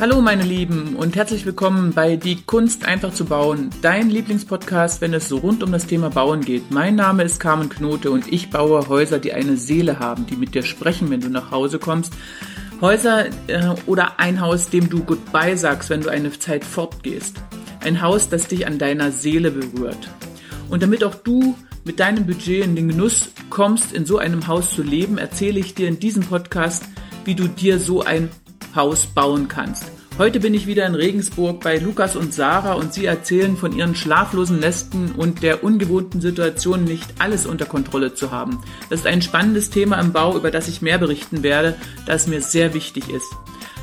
Hallo meine Lieben und herzlich willkommen bei Die Kunst einfach zu bauen, dein Lieblingspodcast, wenn es so rund um das Thema Bauen geht. Mein Name ist Carmen Knote und ich baue Häuser, die eine Seele haben, die mit dir sprechen, wenn du nach Hause kommst. Häuser oder ein Haus, dem du Goodbye sagst, wenn du eine Zeit fortgehst. Ein Haus, das dich an deiner Seele berührt. Und damit auch du mit deinem Budget in den Genuss kommst, in so einem Haus zu leben, erzähle ich dir in diesem Podcast, wie du dir so ein Haus bauen kannst. Heute bin ich wieder in Regensburg bei Lukas und Sarah und sie erzählen von ihren schlaflosen Nächten und der ungewohnten Situation, nicht alles unter Kontrolle zu haben. Das ist ein spannendes Thema im Bau, über das ich mehr berichten werde, da es mir sehr wichtig ist.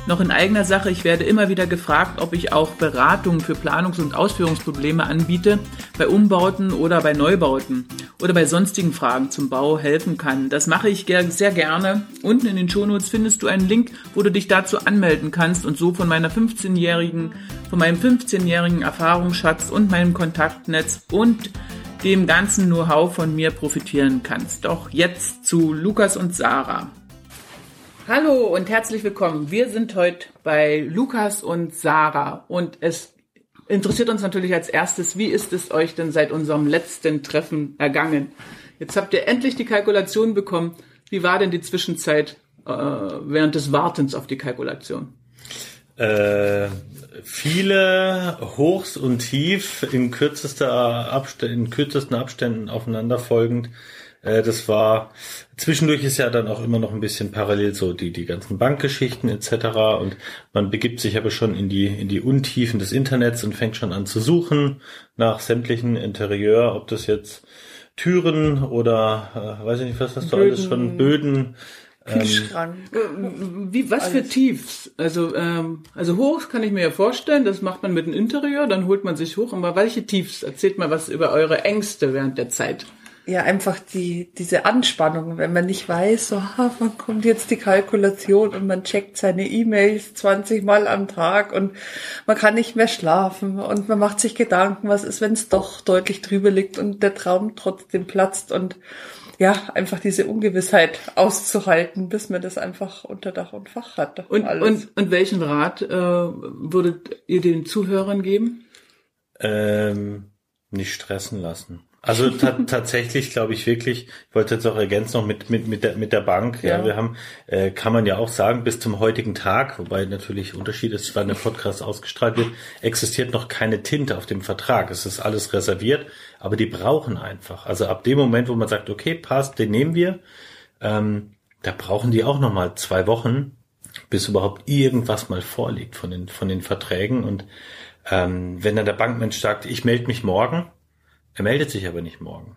Noch in eigener Sache, ich werde immer wieder gefragt, ob ich auch Beratungen für Planungs- und Ausführungsprobleme anbiete, bei Umbauten oder bei Neubauten oder bei sonstigen Fragen zum Bau helfen kann. Das mache ich sehr gerne. Unten in den Shownotes findest du einen Link, wo du dich dazu anmelden kannst und so von meinem 15-jährigen Erfahrungsschatz und meinem Kontaktnetz und dem ganzen Know-how von mir profitieren kannst. Doch jetzt zu Lukas und Sarah. Hallo und herzlich willkommen. Wir sind heute bei Lukas und Sarah und es interessiert uns natürlich als erstes, wie ist es euch denn seit unserem letzten Treffen ergangen? Jetzt habt ihr endlich die Kalkulation bekommen. Wie war denn die Zwischenzeit während des Wartens auf die Kalkulation? Viele Hochs und Tief in kürzesten Abständen aufeinanderfolgend. Das war, zwischendurch ist ja dann auch immer noch ein bisschen parallel so die ganzen Bankgeschichten etc. und man begibt sich aber schon in die Untiefen des Internets und fängt schon an zu suchen nach sämtlichen Interieur, ob das jetzt Türen oder weiß ich nicht, was hast du alles schon, Böden, Kühlschrank. Was für Tiefs? Also hoch kann ich mir ja vorstellen, das macht man mit dem Interieur, dann holt man sich hoch, aber welche Tiefs? Erzählt mal was über eure Ängste während der Zeit. Ja, einfach diese Anspannung, wenn man nicht weiß, so, wann kommt jetzt die Kalkulation und man checkt seine E-Mails 20 Mal am Tag und man kann nicht mehr schlafen und man macht sich Gedanken, was ist, wenn es doch deutlich drüber liegt und der Traum trotzdem platzt und ja, einfach diese Ungewissheit auszuhalten, bis man das einfach unter Dach und Fach hat. Und welchen Rat würdet ihr den Zuhörern geben? Nicht stressen lassen. Also tatsächlich glaube ich wirklich, ich wollte jetzt auch ergänzen noch mit der Bank, ja. Wir haben, kann man ja auch sagen, bis zum heutigen Tag, wobei natürlich Unterschied ist, wann der Podcast ausgestrahlt wird, existiert noch keine Tinte auf dem Vertrag. Es ist alles reserviert, aber die brauchen einfach. Also ab dem Moment, wo man sagt, okay, passt, den nehmen wir, da brauchen die auch nochmal 2 Wochen, bis überhaupt irgendwas mal vorliegt von den Verträgen. Und wenn dann der Bankmensch sagt, ich melde mich morgen, er meldet sich aber nicht morgen,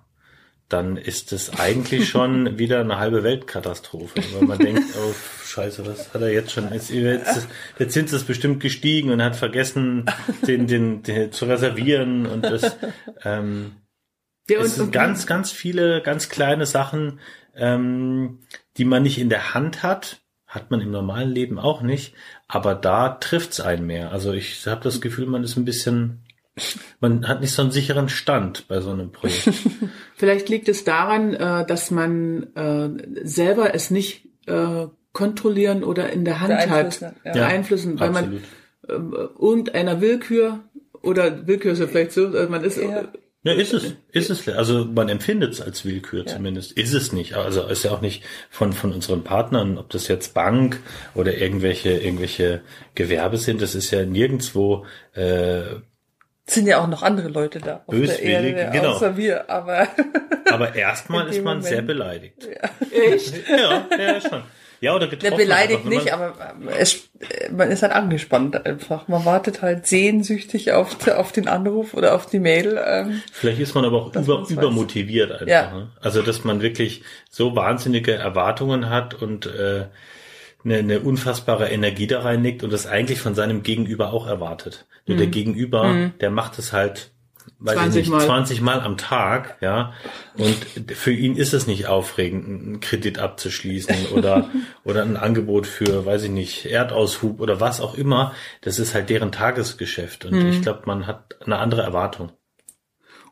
dann ist es eigentlich schon wieder eine halbe Weltkatastrophe, weil man denkt, oh Scheiße, was hat er jetzt schon? Der Zins ist bestimmt gestiegen und hat vergessen, den zu reservieren und das. Es sind ganz, ganz viele, ganz kleine Sachen, die man nicht in der Hand hat. Hat man im normalen Leben auch nicht, aber da trifft's einen mehr. Also ich habe das Gefühl, man hat nicht so einen sicheren Stand bei so einem Projekt. Vielleicht liegt es daran, dass man selber es nicht kontrollieren oder in der Hand hat, beeinflussen, weil absolut. Man irgendeiner Willkür oder Willkür ist ja vielleicht so, man ist... Ja, ist es, also man empfindet es als Willkür zumindest, ist es nicht, also ist ja auch nicht von unseren Partnern, ob das jetzt Bank oder irgendwelche Gewerbe sind, das ist ja nirgendwo, sind ja auch noch andere Leute da auf der Erde, genau. Außer wir, aber... aber erstmal ist man sehr beleidigt. Ja. Echt? ja, schon. Ja, oder getroffen. Der beleidigt einfach, nicht, aber man ist halt angespannt einfach. Man wartet halt sehnsüchtig auf den Anruf oder auf die Mail. Vielleicht ist man aber auch übermotiviert einfach. Ja. Ne? Also, dass man wirklich so wahnsinnige Erwartungen hat und eine unfassbare Energie da reinlegt und das eigentlich von seinem Gegenüber auch erwartet. Nur der Gegenüber, der macht es halt, weiß ich nicht, 20 Mal am Tag, ja. Und für ihn ist es nicht aufregend, einen Kredit abzuschließen oder ein Angebot für, weiß ich nicht, Erdaushub oder was auch immer. Das ist halt deren Tagesgeschäft. Und ich glaube, man hat eine andere Erwartung.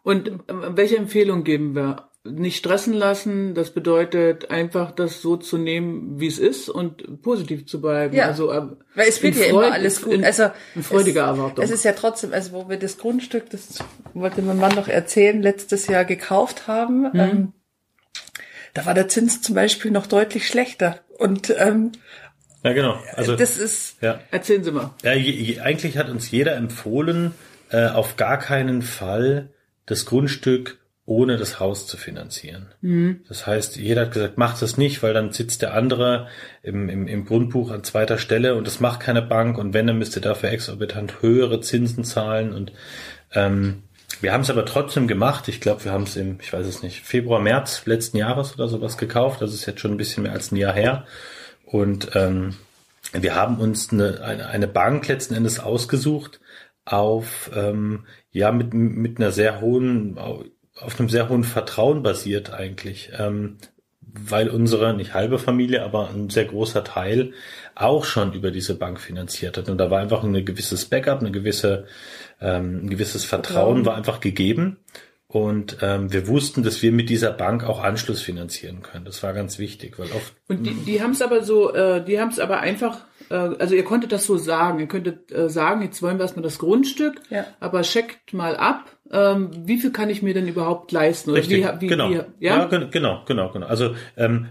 Und welche Empfehlung geben wir nicht stressen lassen, das bedeutet einfach, das so zu nehmen, wie es ist und positiv zu bleiben. Ja, also, weil es wird ja immer alles gut. Also eine freudige Erwartung. Es ist ja trotzdem, also wo wir das Grundstück, das wollte mein Mann noch erzählen, letztes Jahr gekauft haben, da war der Zins zum Beispiel noch deutlich schlechter. Und ja, genau. Also das ist. Ja. Erzählen Sie mal. Ja, eigentlich hat uns jeder empfohlen, auf gar keinen Fall das Grundstück ohne das Haus zu finanzieren. Mhm. Das heißt, jeder hat gesagt, macht das nicht, weil dann sitzt der andere im Grundbuch an zweiter Stelle und das macht keine Bank und wenn, dann müsst ihr dafür exorbitant höhere Zinsen zahlen und wir haben es aber trotzdem gemacht. Ich glaube, wir haben es Februar, März letzten Jahres oder sowas gekauft. Das ist jetzt schon ein bisschen mehr als ein Jahr her und wir haben uns eine Bank letzten Endes ausgesucht auf auf einem sehr hohen Vertrauen basiert eigentlich, weil unsere, nicht halbe Familie, aber ein sehr großer Teil auch schon über diese Bank finanziert hat. Und da war einfach ein gewisses Backup, ein gewisses Vertrauen war einfach gegeben. Und wir wussten, dass wir mit dieser Bank auch Anschluss finanzieren können. Das war ganz wichtig, weil oft. Und die haben es aber so, die haben es aber einfach, also ihr konntet das so sagen. Ihr könntet sagen, jetzt wollen wir erstmal das Grundstück, aber checkt mal ab, wie viel kann ich mir denn überhaupt leisten? Oder richtig, genau. Genau. Also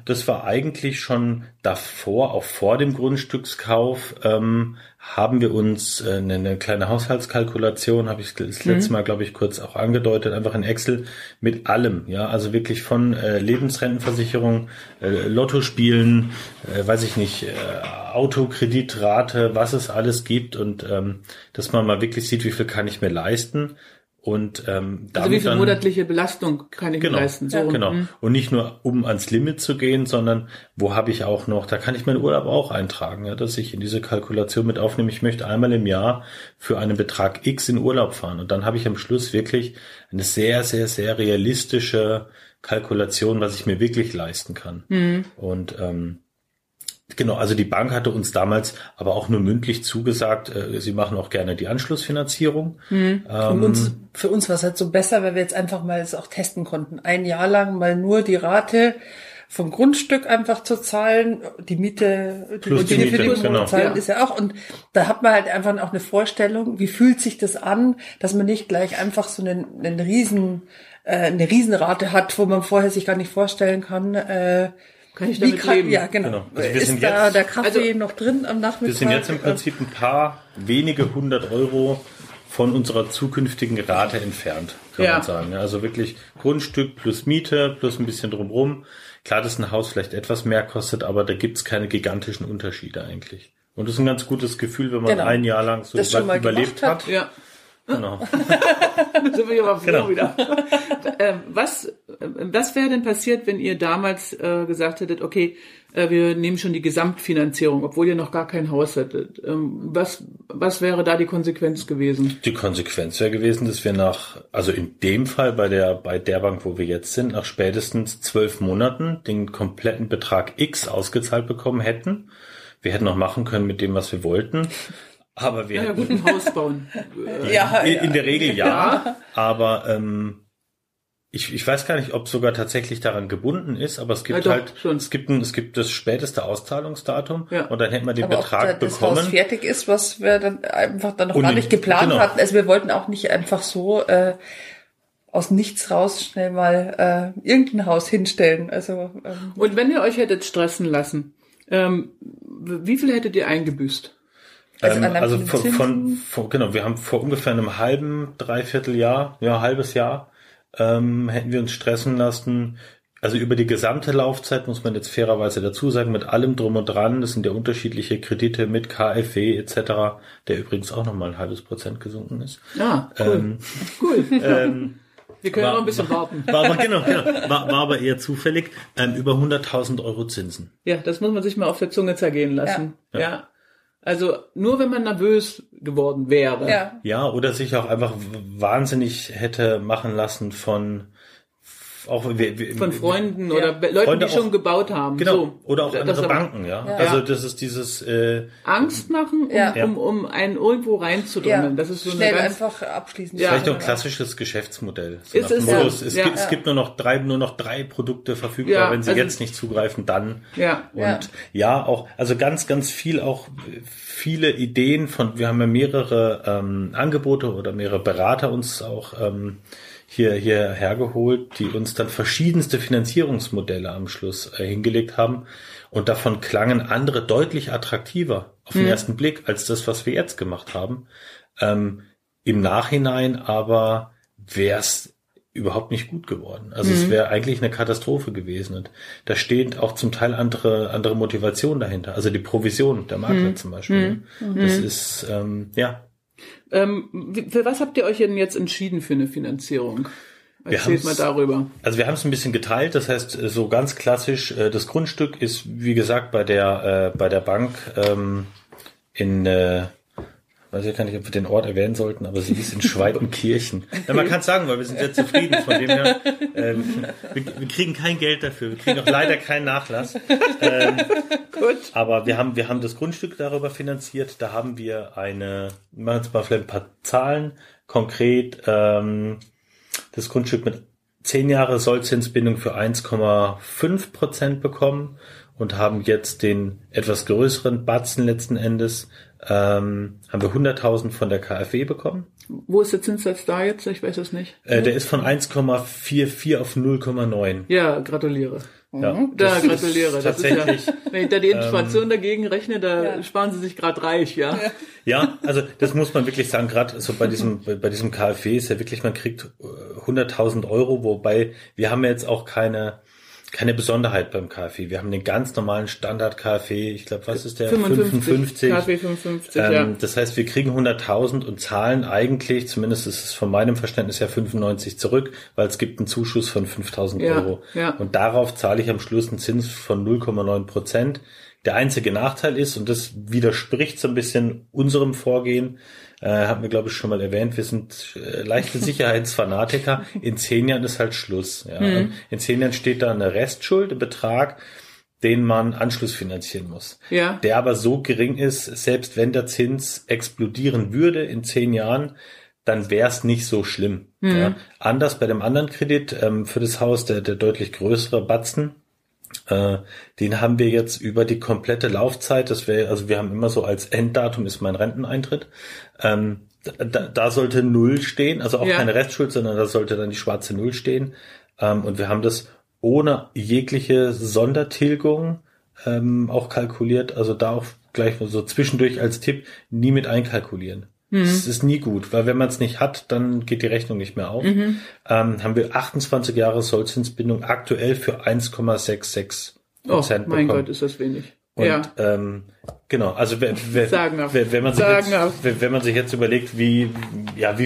das war eigentlich schon davor, auch vor dem Grundstückskauf, haben wir uns eine kleine Haushaltskalkulation, habe ich das letzte Mal, glaube ich, kurz auch angedeutet, einfach in Excel mit allem, ja, also wirklich von Lebensrentenversicherung, Lottospielen, Autokreditrate, was es alles gibt und dass man mal wirklich sieht, wie viel kann ich mir leisten und also wie viel dann, monatliche Belastung kann ich mir leisten. So. Ja, genau. Und nicht nur, um ans Limit zu gehen, sondern wo habe ich auch noch, da kann ich meinen Urlaub auch eintragen, ja, dass ich in diese Kalkulation mit aufnehme, ich möchte einmal im Jahr für einen Betrag X in Urlaub fahren. Und dann habe ich am Schluss wirklich eine sehr, sehr, sehr realistische Kalkulation, was ich mir wirklich leisten kann. Und genau, also die Bank hatte uns damals aber auch nur mündlich zugesagt, sie machen auch gerne die Anschlussfinanzierung. Für uns war es halt so besser, weil wir jetzt einfach mal es auch testen konnten. Ein Jahr lang mal nur die Rate vom Grundstück einfach zu zahlen, die Miete, die Miete zu zahlen, ist ja auch. Und da hat man halt einfach auch eine Vorstellung, wie fühlt sich das an, dass man nicht gleich einfach so eine Riesenrate hat, wo man vorher sich gar nicht vorstellen kann, kann ich damit leben? Ja, genau. Also wir sind jetzt, der Kaffee noch drin am Nachmittag? Wir sind jetzt im Prinzip ein paar wenige 100 Euro von unserer zukünftigen Rate entfernt, kann man sagen. Also wirklich Grundstück plus Miete plus ein bisschen drumrum. Klar, dass ein Haus vielleicht etwas mehr kostet, aber da gibt's keine gigantischen Unterschiede eigentlich. Und das ist ein ganz gutes Gefühl, wenn man ein Jahr lang so überlebt hat. Ja. Genau. Sind wir aber froh wieder. Was wäre denn passiert, wenn ihr damals gesagt hättet, okay, wir nehmen schon die Gesamtfinanzierung, obwohl ihr noch gar kein Haus hättet? Was wäre da die Konsequenz gewesen? Die Konsequenz wäre gewesen, dass wir also in dem Fall bei der Bank, wo wir jetzt sind, nach spätestens 12 Monaten den kompletten Betrag X ausgezahlt bekommen hätten. Wir hätten noch machen können mit dem, was wir wollten. Aber wir hätten ein Haus bauen. In der Regel aber ich weiß gar nicht, ob es sogar tatsächlich daran gebunden ist, aber es gibt es gibt das späteste Auszahlungsdatum und dann hätten wir den Betrag bekommen. Das Haus fertig ist, was wir dann einfach dann noch gar nicht geplant hatten. Also wir wollten auch nicht einfach so aus nichts raus schnell mal irgendein Haus hinstellen. Also und wenn ihr euch hättet stressen lassen, wie viel hättet ihr eingebüßt? Also wir haben vor ungefähr einem halbes Jahr, hätten wir uns stressen lassen. Also über die gesamte Laufzeit muss man jetzt fairerweise dazu sagen, mit allem drum und dran, das sind ja unterschiedliche Kredite mit KfW etc., der übrigens auch nochmal ein halbes Prozent gesunken ist. Ja, cool. Wir können noch ein bisschen warten. War aber eher zufällig, über 100.000 Euro Zinsen. Ja, das muss man sich mal auf der Zunge zergehen lassen. Ja. Also nur wenn man nervös geworden wäre. Ja, oder sich auch einfach wahnsinnig hätte machen lassen von auch von Freunden oder Leuten, Freunde die auch, schon gebaut haben. Genau. So. Oder auch andere Banken, ja. Also das ist dieses Angst machen, um einen irgendwo reinzudrängen. Das ist so schnell eine ganz, einfach abschließen. Ja. Vielleicht auch ein klassisches Geschäftsmodell. So es, ist, Modus. Es, gibt, es gibt nur noch drei Produkte verfügbar, wenn sie also jetzt nicht zugreifen, dann. Ja. Und auch, also ganz, ganz viel auch viele Ideen von, wir haben ja mehrere Angebote oder mehrere Berater uns auch hier hergeholt, die uns dann verschiedenste Finanzierungsmodelle am Schluss hingelegt haben. Und davon klangen andere deutlich attraktiver auf den ersten Blick als das, was wir jetzt gemacht haben. Im Nachhinein aber wäre es überhaupt nicht gut geworden. Also es wäre eigentlich eine Katastrophe gewesen. Und da steht auch zum Teil andere Motivation dahinter. Also die Provision der Makler zum Beispiel. Das ist, für was habt ihr euch denn jetzt entschieden für eine Finanzierung? Erzählt mal darüber. Also wir haben es ein bisschen geteilt. Das heißt, so ganz klassisch, das Grundstück ist, wie gesagt, bei der Bank weiß ich gar nicht, ob wir den Ort erwähnen sollten, aber sie ist in Schweitenkirchen. Ja, man kann es sagen, weil wir sind sehr zufrieden von dem her. Wir kriegen kein Geld dafür, wir kriegen auch leider keinen Nachlass. Gut. Aber wir haben das Grundstück darüber finanziert. Da haben wir machen jetzt mal vielleicht ein paar Zahlen konkret. Das Grundstück mit 10 Jahre Sollzinsbindung für 1,5% bekommen und haben jetzt den etwas größeren Batzen letzten Endes. Haben wir 100.000 von der KfW bekommen. Wo ist der Zinssatz da jetzt? Ich weiß es nicht. Der ist von 1,44 auf 0,9. Ja, gratuliere. Ja, da gratuliere. Das tatsächlich. Ist ja, wenn ich da die Inflation dagegen rechne, da sparen sie sich gerade reich, Ja, also das muss man wirklich sagen, gerade so bei diesem KfW ist ja wirklich, man kriegt 100.000 Euro, wobei wir haben jetzt auch keine Besonderheit beim KfW. Wir haben den ganz normalen Standard KfW. Ich glaube, was ist der? 55. KfW 55, Das heißt, wir kriegen 100.000 und zahlen eigentlich, zumindest ist es von meinem Verständnis her, 95 zurück, weil es gibt einen Zuschuss von 5.000 Euro. Ja. Und darauf zahle ich am Schluss einen Zins von 0,9%. Der einzige Nachteil ist, und das widerspricht so ein bisschen unserem Vorgehen, haben wir, glaube ich, schon mal erwähnt, wir sind leichte Sicherheitsfanatiker. In 10 Jahren ist halt Schluss. Ja. In 10 Jahren steht da eine Restschuld, ein Betrag, den man anschlussfinanzieren muss. Ja. Der aber so gering ist, selbst wenn der Zins explodieren würde in 10 Jahren, dann wäre es nicht so schlimm. Ja. Anders bei dem anderen Kredit für das Haus, der deutlich größere Batzen, den haben wir jetzt über die komplette Laufzeit, wir haben immer so als Enddatum ist mein Renteneintritt, da sollte 0 stehen, also auch keine Restschuld, sondern da sollte dann die schwarze 0 stehen, und wir haben das ohne jegliche Sondertilgung auch kalkuliert, also da auch gleich so zwischendurch als Tipp, nie mit einkalkulieren. Das ist nie gut, weil wenn man es nicht hat, dann geht die Rechnung nicht mehr auf. Haben wir 28 Jahre Sollzinsbindung aktuell für 1,66% bekommen. Mein Gott, ist das wenig. Und, genau, also wenn man sich jetzt überlegt, wie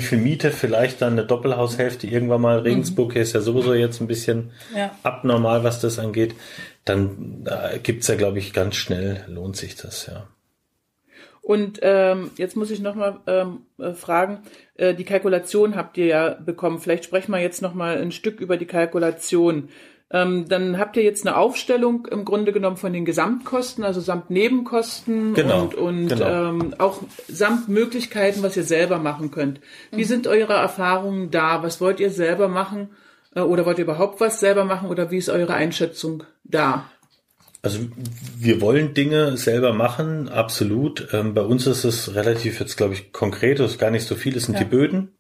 viel Miete vielleicht dann eine Doppelhaushälfte irgendwann mal, Regensburg ist ja sowieso jetzt ein bisschen abnormal, was das angeht, dann gibt's ja, glaube ich, ganz schnell, lohnt sich das, ja. Und jetzt muss ich nochmal fragen, die Kalkulation habt ihr ja bekommen. Vielleicht sprechen wir jetzt nochmal ein Stück über die Kalkulation. Dann habt ihr jetzt eine Aufstellung im Grunde genommen von den Gesamtkosten, also samt Nebenkosten und auch samt Möglichkeiten, was ihr selber machen könnt. Wie sind eure Erfahrungen da? Was wollt ihr selber machen? Oder wollt ihr überhaupt was selber machen? Oder wie ist eure Einschätzung da? Also wir wollen Dinge selber machen, absolut. Bei uns ist es relativ jetzt, glaube ich, konkret, das ist gar nicht so viel. Es sind die Böden,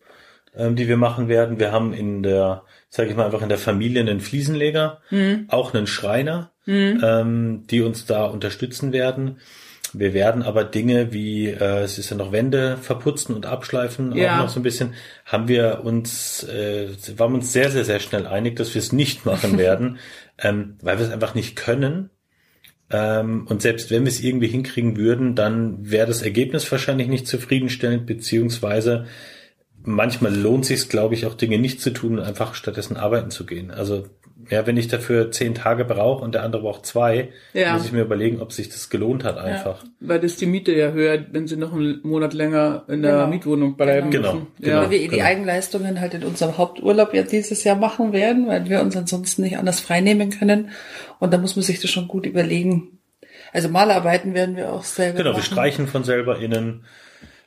die wir machen werden. Wir haben in der Familie einen Fliesenleger, auch einen Schreiner, die uns da unterstützen werden. Wir werden aber Dinge wie, es ist ja noch Wände verputzen und abschleifen, auch noch so ein bisschen, waren wir uns sehr, sehr, sehr schnell einig, dass wir es nicht machen werden, weil wir es einfach nicht können. Und selbst wenn wir es irgendwie hinkriegen würden, dann wäre das Ergebnis wahrscheinlich nicht zufriedenstellend, beziehungsweise manchmal lohnt es sich, glaube ich, auch Dinge nicht zu tun und einfach stattdessen arbeiten zu gehen. Also ja, wenn ich dafür 10 Tage brauche und der andere braucht 2, ja, muss ich mir überlegen, ob sich das gelohnt hat einfach. Ja, weil das die Miete ja höher, wenn sie noch einen Monat länger in der Mietwohnung bleiben müssen. Genau. Weil wir die Eigenleistungen halt in unserem Haupturlaub ja dieses Jahr machen werden, weil wir uns ansonsten nicht anders freinehmen können. Und da muss man sich das schon gut überlegen. Also Malarbeiten werden wir auch selber machen. Wir streichen von selber innen.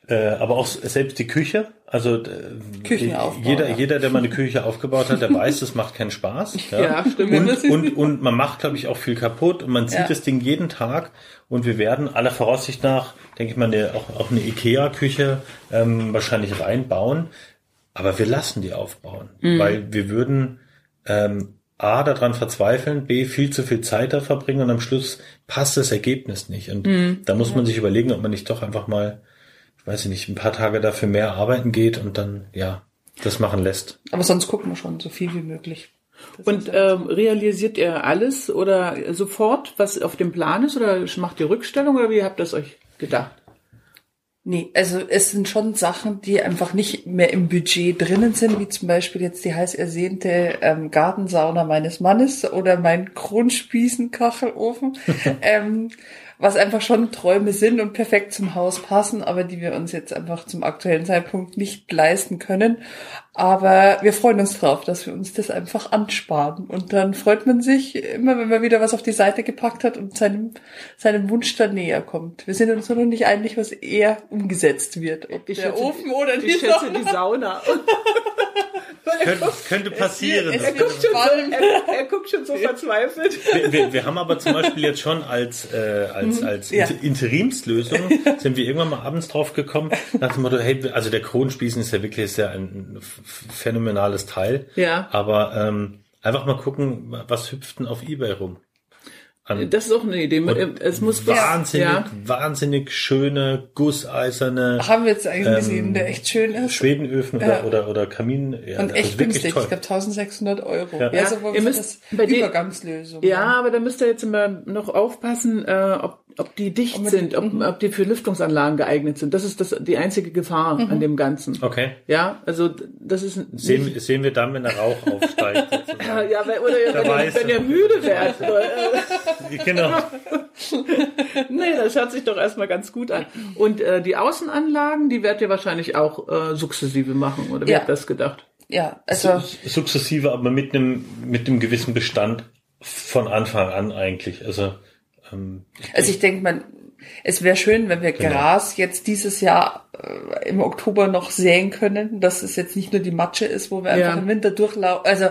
Aber auch selbst die Küche, also jeder, der mal eine Küche aufgebaut hat, der weiß, das macht keinen Spaß. Ja, stimmt. Und man macht, glaube ich, auch viel kaputt und man zieht das Ding jeden Tag und wir werden aller Voraussicht nach, denke ich mal, auch eine IKEA-Küche wahrscheinlich reinbauen, aber wir lassen die aufbauen, weil wir würden A, daran verzweifeln, B, viel zu viel Zeit da verbringen und am Schluss passt das Ergebnis nicht. Und da muss man sich überlegen, ob man nicht doch einfach mal ein paar Tage dafür mehr arbeiten geht und dann, das machen lässt. Aber sonst gucken wir schon so viel wie möglich. Und realisiert ihr alles oder sofort, was auf dem Plan ist, oder macht ihr Rückstellung oder wie habt ihr es euch gedacht? Nee, also es sind schon Sachen, die einfach nicht mehr im Budget drinnen sind, wie zum Beispiel jetzt die heiß ersehnte Gartensauna meines Mannes oder mein Grundspießenkachelofen, was einfach schon Träume sind und perfekt zum Haus passen, aber die wir uns jetzt einfach zum aktuellen Zeitpunkt nicht leisten können. Aber wir freuen uns drauf, dass wir uns das einfach ansparen. Und dann freut man sich immer, wenn man wieder was auf die Seite gepackt hat und seinem Wunsch dann näher kommt. Wir sind uns noch nicht einig, was eher umgesetzt wird. Ob ich der schätze, Ofen oder die Sauna. Ich schätze die Sauna. Könnte passieren. Er guckt schon so verzweifelt. Wir haben aber zum Beispiel jetzt schon als Interimslösung sind wir irgendwann mal abends drauf gekommen, nach dem Motto, hey, also der Kronspießen ist ja wirklich sehr ein phänomenales Teil. Ja. Aber einfach mal gucken, was hüpft denn auf eBay rum? Das ist auch eine Idee. Es muss wahnsinnig schöne, gusseiserne. Haben wir jetzt eigentlich gesehen, der echt schön ist. Schwedenöfen oder Kamin. Ja, und echt günstig. Ich glaube 1.600 €. Ja, also wo das Übergangslösung. Ja, aber da müsst ihr jetzt immer noch aufpassen, ob die dicht sind, ob die für Lüftungsanlagen geeignet sind. Das ist die einzige Gefahr an dem Ganzen. Okay. Ja, also das ist... Sehen wir dann, wenn der Rauch aufsteigt. Sozusagen. Ja, wenn ihr müde werdet. Genau. Nee, das hört sich doch erstmal ganz gut an. Und die Außenanlagen, die werdet ihr wahrscheinlich auch sukzessive machen, oder wie habt ihr das gedacht? Ja, also... Sukzessive, aber mit einem gewissen Bestand von Anfang an eigentlich, also ich denke mal, es wäre schön, wenn wir Gras jetzt dieses Jahr im Oktober noch säen können, dass es jetzt nicht nur die Matsche ist, wo wir einfach im Winter durchlaufen. Also,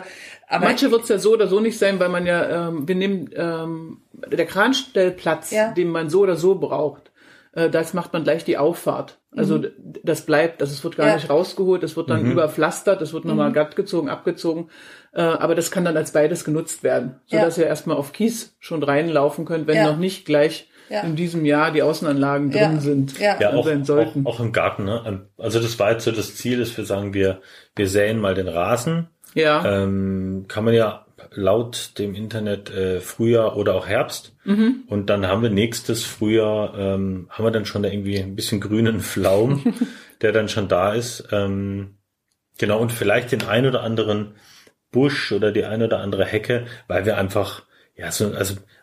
aber Matsche wird's ja so oder so nicht sein, weil man wir nehmen der Kranstellplatz, den man so oder so braucht. Das macht man gleich die Auffahrt. Also das bleibt, das wird gar nicht rausgeholt, das wird dann überpflastert, das wird nochmal glatt gezogen, abgezogen, aber das kann dann als beides genutzt werden, sodass ihr erstmal auf Kies schon reinlaufen könnt, wenn noch nicht gleich in diesem Jahr die Außenanlagen drin sind. Ja, auch im Garten. Ne? Also das war jetzt so das Ziel, dass wir sagen, wir säen mal den Rasen. Ja. Kann man ja laut dem Internet Frühjahr oder auch Herbst. Und dann haben wir nächstes Frühjahr, haben wir dann schon da irgendwie ein bisschen grünen Flaum, der dann schon da ist. Genau, und vielleicht den ein oder anderen Busch oder die ein oder andere Hecke, weil wir einfach,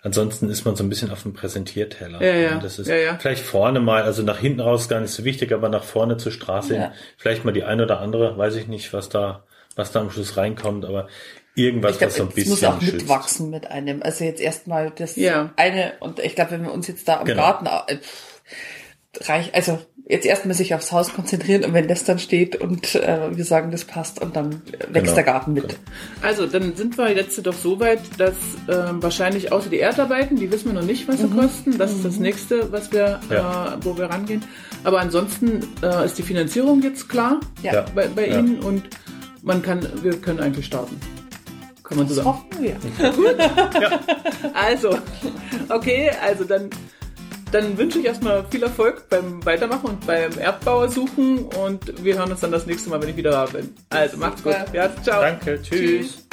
ansonsten ist man so ein bisschen auf dem Präsentierteller. Das ist vielleicht vorne mal, also nach hinten raus gar nicht so wichtig, aber nach vorne zur Straße hin, vielleicht mal die ein oder andere, weiß ich nicht, was da am Schluss reinkommt, aber irgendwas, was so ein bisschen schützt. Es muss auch mitwachsen mit einem. Also jetzt erstmal das eine, und ich glaube, wenn wir uns jetzt da am Garten jetzt erstmal sich aufs Haus konzentrieren und wenn das dann steht und wir sagen, das passt und dann wächst der Garten mit. Also dann sind wir jetzt doch so weit, dass wahrscheinlich außer die Erdarbeiten, die wissen wir noch nicht, was sie kosten. Das ist das Nächste, was wir, wo wir rangehen. Aber ansonsten ist die Finanzierung jetzt klar bei Ihnen und wir können eigentlich starten. Kann man so sagen. Hoffen wir. Ja. Also dann wünsche ich erstmal viel Erfolg beim Weitermachen und beim Erbbauer suchen und wir hören uns dann das nächste Mal, wenn ich wieder da bin. Also macht's gut. Ja, ciao. Danke, tschüss.